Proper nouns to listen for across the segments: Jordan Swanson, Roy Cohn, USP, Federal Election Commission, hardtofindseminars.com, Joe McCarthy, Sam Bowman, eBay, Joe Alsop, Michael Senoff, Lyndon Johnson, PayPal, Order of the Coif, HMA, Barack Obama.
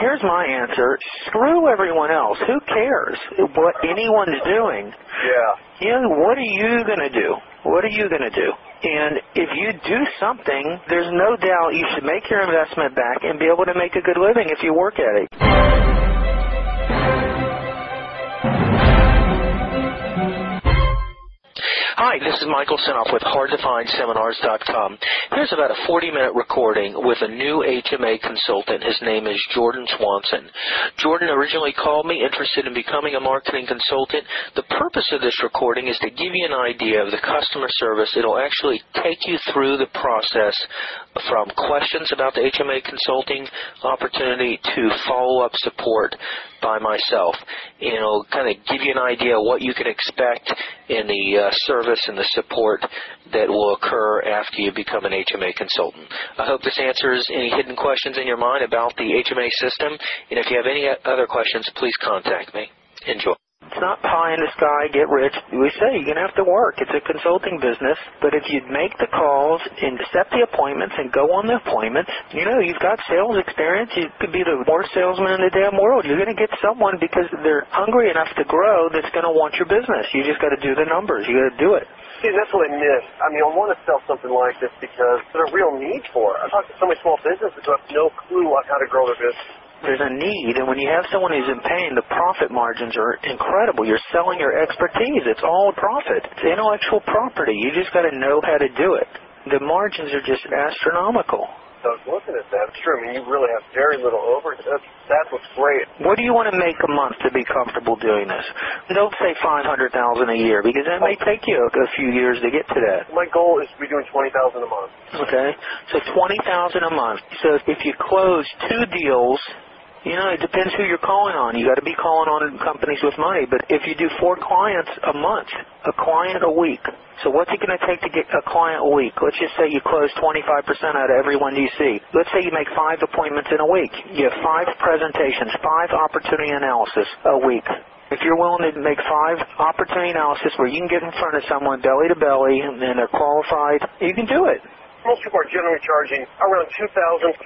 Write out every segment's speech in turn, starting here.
Here's my answer. Screw everyone else. Who cares what anyone's doing? Yeah. You know, what are you going to do? What are you going to do? And if you do something, there's no doubt you should make your investment back and be able to make a good living if you work at it. Hi, this is Michael Senoff with hardtofindseminars.com. Here's about a 40-minute recording with a new HMA consultant. His name is Jordan Swanson. Jordan originally called me interested in becoming a marketing consultant. The purpose of this recording is to give you an idea of the customer service. It'll actually take you through the process from questions about the HMA consulting opportunity to follow-up support by myself. It'll kind of give you an idea of what you can expect in the service and the support that will occur after you become an HMA consultant. I hope this answers any hidden questions in your mind about the HMA system, and if you have any other questions, please contact me. Enjoy. It's not pie in the sky, get rich. We say you're going to have to work. It's a consulting business. But if you make the calls and set the appointments and go on the appointments, you know, you've got sales experience. You could be the worst salesman in the damn world. You're going to get someone because they're hungry enough to grow that's going to want your business. You just got to do the numbers. You got to do it. See, that's what I miss. I mean, I want to sell something like this because there's a real need for it. I talk to so many small businesses who have no clue on how to grow their business. There's a need, and when you have someone who's in pain, the profit margins are incredible. You're selling your expertise. It's all profit. It's intellectual property. You just got to know how to do it. The margins are just astronomical. I was looking at that. It's true. I mean, you really have very little overhead. That's what's great. What do you want to make a month to be comfortable doing this? Don't say $500,000 a year because that may take you a few years to get to that. My goal is to be doing $20,000 a month. Okay. So $20,000 a month. So if you close 2 deals... You know, it depends who you're calling on. You got to be calling on companies with money. But if you do 4 clients a month, a client a week, so what's it going to take to get a client a week? Let's just say you close 25% out of everyone you see. Let's say you make 5 appointments in a week. You have 5 presentations, 5 opportunity analysis a week. If you're willing to make 5 opportunity analysis where you can get in front of someone belly to belly and they're qualified, you can do it. Most people are generally charging around $2,000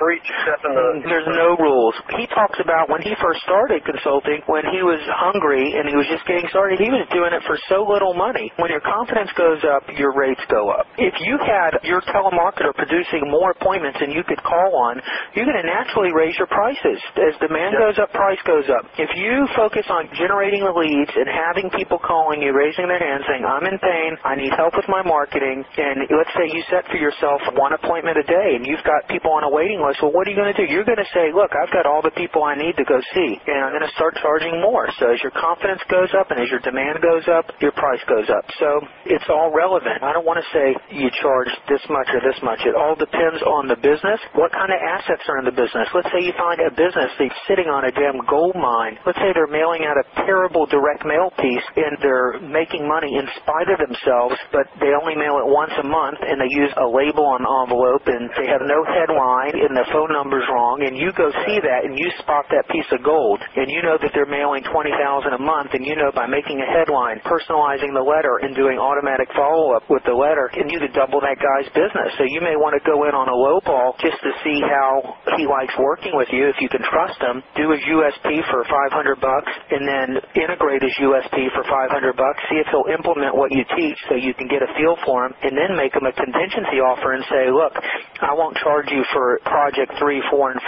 for each step in the... There's no rules. He talks about when he first started consulting, when he was hungry and he was just getting started, he was doing it for so little money. When your confidence goes up, your rates go up. If you had your telemarketer producing more appointments than you could call on, you're going to naturally raise your prices. As demand goes up, price goes up. If you focus on generating the leads and having people calling you, raising their hands, saying, I'm in pain, I need help with my marketing, and let's say you set for yourself 1 appointment a day, and you've got people on a waiting list, well, what are you going to do? You're going to say, look, I've got all the people I need to go see, and I'm going to start charging more. So as your confidence goes up and as your demand goes up, your price goes up. So it's all relevant. I don't want to say you charge this much or this much. It all depends on the business. What kind of assets are in the business? Let's say you find a business that's sitting on a damn gold mine. Let's say they're mailing out a terrible direct mail piece, and they're making money in spite of themselves, but they only mail it once a month, and they use a label on envelope and they have no headline and the phone number's wrong, and you go see that and you spot that piece of gold and you know that they're mailing 20,000 a month, and you know by making a headline, personalizing the letter and doing automatic follow-up with the letter, and you could double that guy's business. So you may want to go in on a low ball just to see how he likes working with you, if you can trust him. Do his USP for $500 and then integrate his USP for $500, see if he'll implement what you teach so you can get a feel for him, and then make him a contingency offer and say, look, I won't charge you for project 3, 4, and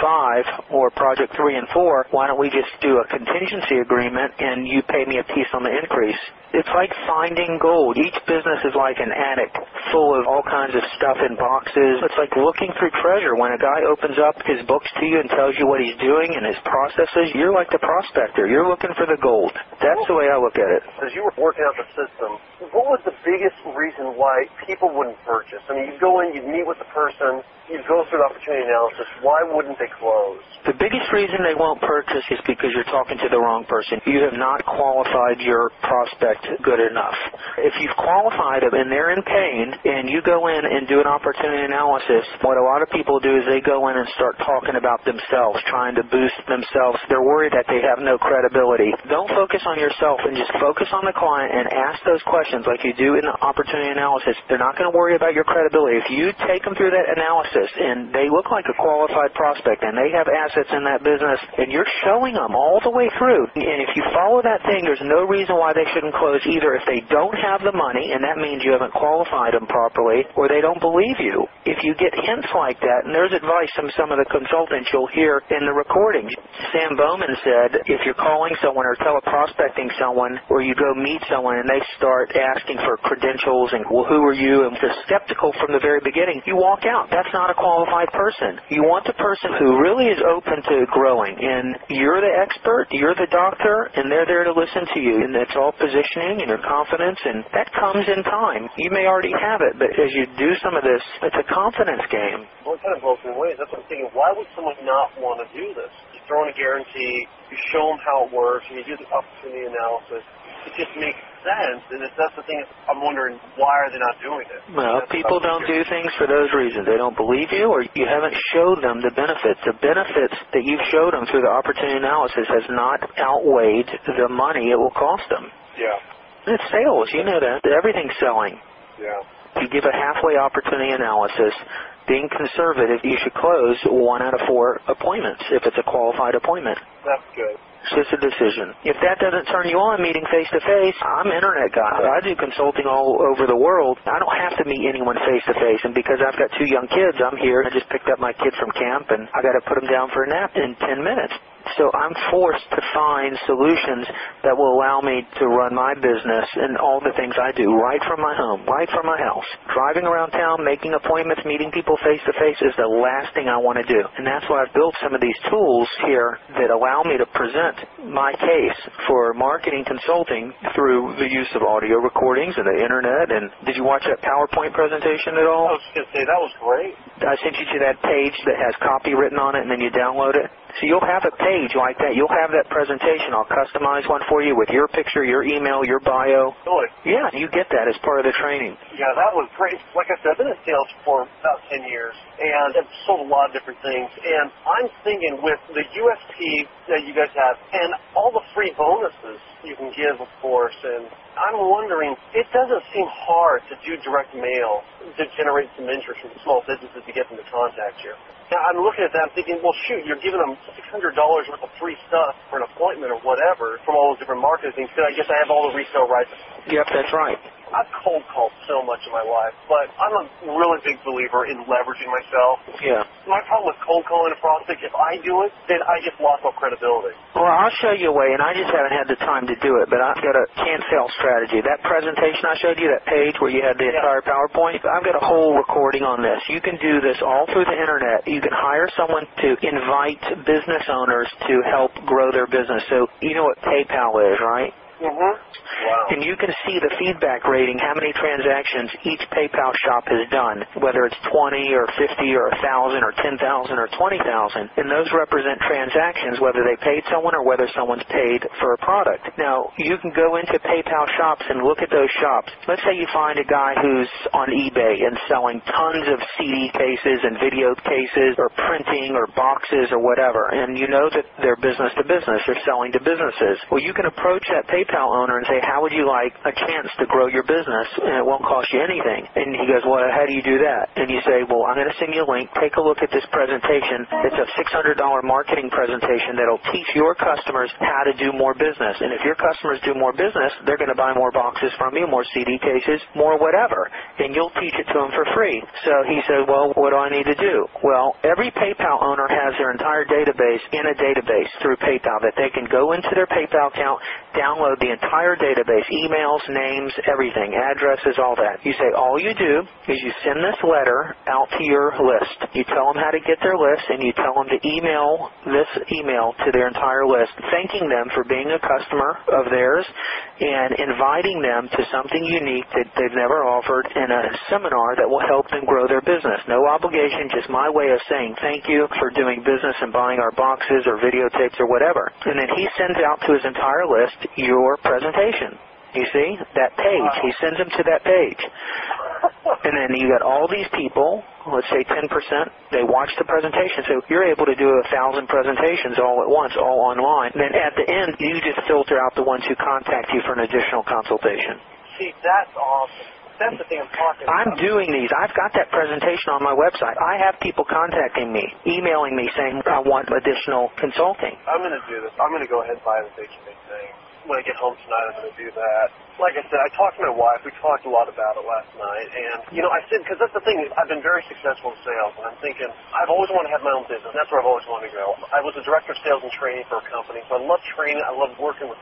5 or project 3 and 4. Why don't we just do a contingency agreement and you pay me a piece on the increase? It's like finding gold. Each business is like an attic full of all kinds of stuff in boxes. It's like looking through treasure. When a guy opens up his books to you and tells you what he's doing and his processes, you're like the prospector. You're looking for the gold. That's the way I look at it. As you were working out the system, what was the biggest reason why people wouldn't purchase? I mean, you go in, you meet with the person, you go through the opportunity analysis. Why wouldn't they close? The biggest reason they won't purchase is because you're talking to the wrong person. You have not qualified your prospect good enough. If you've qualified them and they're in pain and you go in and do an opportunity analysis, what a lot of people do is they go in and start talking about themselves, trying to boost themselves. They're worried that they have no credibility. Don't focus on yourself and just focus on the client and ask those questions like you do in the opportunity analysis. They're not going to worry about your credibility. If you take them through that analysis and they look like a qualified prospect and they have assets in that business and you're showing them all the way through, and if you follow that thing, there's no reason why they shouldn't close. Either if they don't have the money, and that means you haven't qualified them properly, or they don't believe you. If you get hints like that, and there's advice from some of the consultants you'll hear in the recordings. Sam Bowman said, if you're calling someone or teleprospecting someone, or you go meet someone and they start asking for credentials and, well, who are you, and they're skeptical from the very beginning, you walk out. That's not a qualified person. You want the person who really is open to growing, and you're the expert, you're the doctor, and they're there to listen to you, and it's all positioning and your confidence, and that comes in time. You may already have it, but as you do some of this, it's a confidence game. Well, it kind of goes in ways. That's what I'm thinking. Why would someone not want to do this? You throw in a guarantee, you show them how it works, and you do the opportunity analysis. It just makes sense, and if that's the thing, I'm wondering, why are they not doing it? Well, people don't do things for those reasons. They don't believe you, or you haven't showed them the benefits. The benefits that you've showed them through the opportunity analysis has not outweighed the money it will cost them. Yeah. It's sales. You know that. Everything's selling. Yeah. You give a halfway opportunity analysis. Being conservative, you should close 1 out of 4 appointments if it's a qualified appointment. That's good. It's just a decision. If that doesn't turn you on, meeting face-to-face, I'm an internet guy. I do consulting all over the world. I don't have to meet anyone face-to-face. And because I've got 2 young kids, I'm here. I just picked up my kids from camp, and I got to put them down for a nap in 10 minutes. So I'm forced to find solutions that will allow me to run my business and all the things I do right from my home, right from my house. Driving around town, making appointments, meeting people face-to-face is the last thing I want to do. And that's why I've built some of these tools here that allow me to present my case for marketing consulting through the use of audio recordings and the internet. And did you watch that PowerPoint presentation at all? I was going to say, that was great. I sent you to that page that has copy written on it, and then you download it. So you'll have a page like that. You'll have that presentation. I'll customize one for you with your picture, your email, your bio. Really? Yeah, you get that as part of the training. Yeah, that was great. Like I said, I've been in sales for about 10 years, and I've sold a lot of different things. And I'm thinking with the USP that you guys have and all the free bonuses you can give, of course, and I'm wondering, it doesn't seem hard to do direct mail to generate some interest from small businesses to get them to contact you. Now, I'm looking at that, I'm thinking, well, shoot, you're giving them $600 worth of free stuff for an appointment or whatever from all those different marketing things. So I guess I have all the resale rights. Yep, that's right. I've cold called so much in my life, but I'm a really big believer in leveraging myself. Yeah. My problem with cold calling and prospect, if I do it, then I just lost all credibility. Well, I'll show you a way, and I just haven't had the time to do it, but I've got a can't fail strategy. That presentation I showed you, that page where you had the entire PowerPoint, I've got a whole recording on this. You can do this all through the internet. You can hire someone to invite business owners to help grow their business. So you know what PayPal is, right? Mm-hmm. Wow. And you can see the feedback rating, how many transactions each PayPal shop has done, whether it's 20 or 50 or 1,000 or 10,000 or 20,000. And those represent transactions, whether they paid someone or whether someone's paid for a product. Now, you can go into PayPal shops and look at those shops. Let's say you find a guy who's on eBay and selling tons of CD cases and video cases or printing or boxes or whatever, and you know that they're business to business, they're selling to businesses. Well, you can approach that PayPal owner and say, how would you like a chance to grow your business, and it won't cost you anything? And he goes, well, how do you do that? And you say, well, I'm going to send you a link. Take a look at this presentation. It's a $600 marketing presentation that'll teach your customers how to do more business. And if your customers do more business, they're going to buy more boxes from you, more CD cases, more whatever, and you'll teach it to them for free. So he said, well, what do I need to do? Well, every PayPal owner has their entire database in a database through PayPal that they can go into their PayPal account, download upload the entire database, emails, names, everything, addresses, all that. You say all you do is you send this letter out to your list. You tell them how to get their list, and you tell them to email this email to their entire list, thanking them for being a customer of theirs and inviting them to something unique that they've never offered in a seminar that will help them grow their business. No obligation, just my way of saying thank you for doing business and buying our boxes or videotapes or whatever. And then he sends out to his entire list your presentation. You see? That page. He sends them to that page. And then you got all these people, let's say 10%, they watch the presentation. So you're able to do 1,000 presentations all at once, all online. And then at the end, you just filter out the ones who contact you for an additional consultation. See, that's awesome. That's the thing I'm talking about. I'm doing these. I've got that presentation on my website. I have people contacting me, emailing me saying, I want additional consulting. I'm going to do this. I'm going to go ahead and buy this HMA thing. When I get home tonight, I'm going to do that. Like I said, I talked to my wife. We talked a lot about it last night. And, you know, I said, because that's the thing, I've been very successful in sales. And I'm thinking, I've always wanted to have my own business. That's where I've always wanted to go. I was a director of sales and training for a company. So I love training. I love working with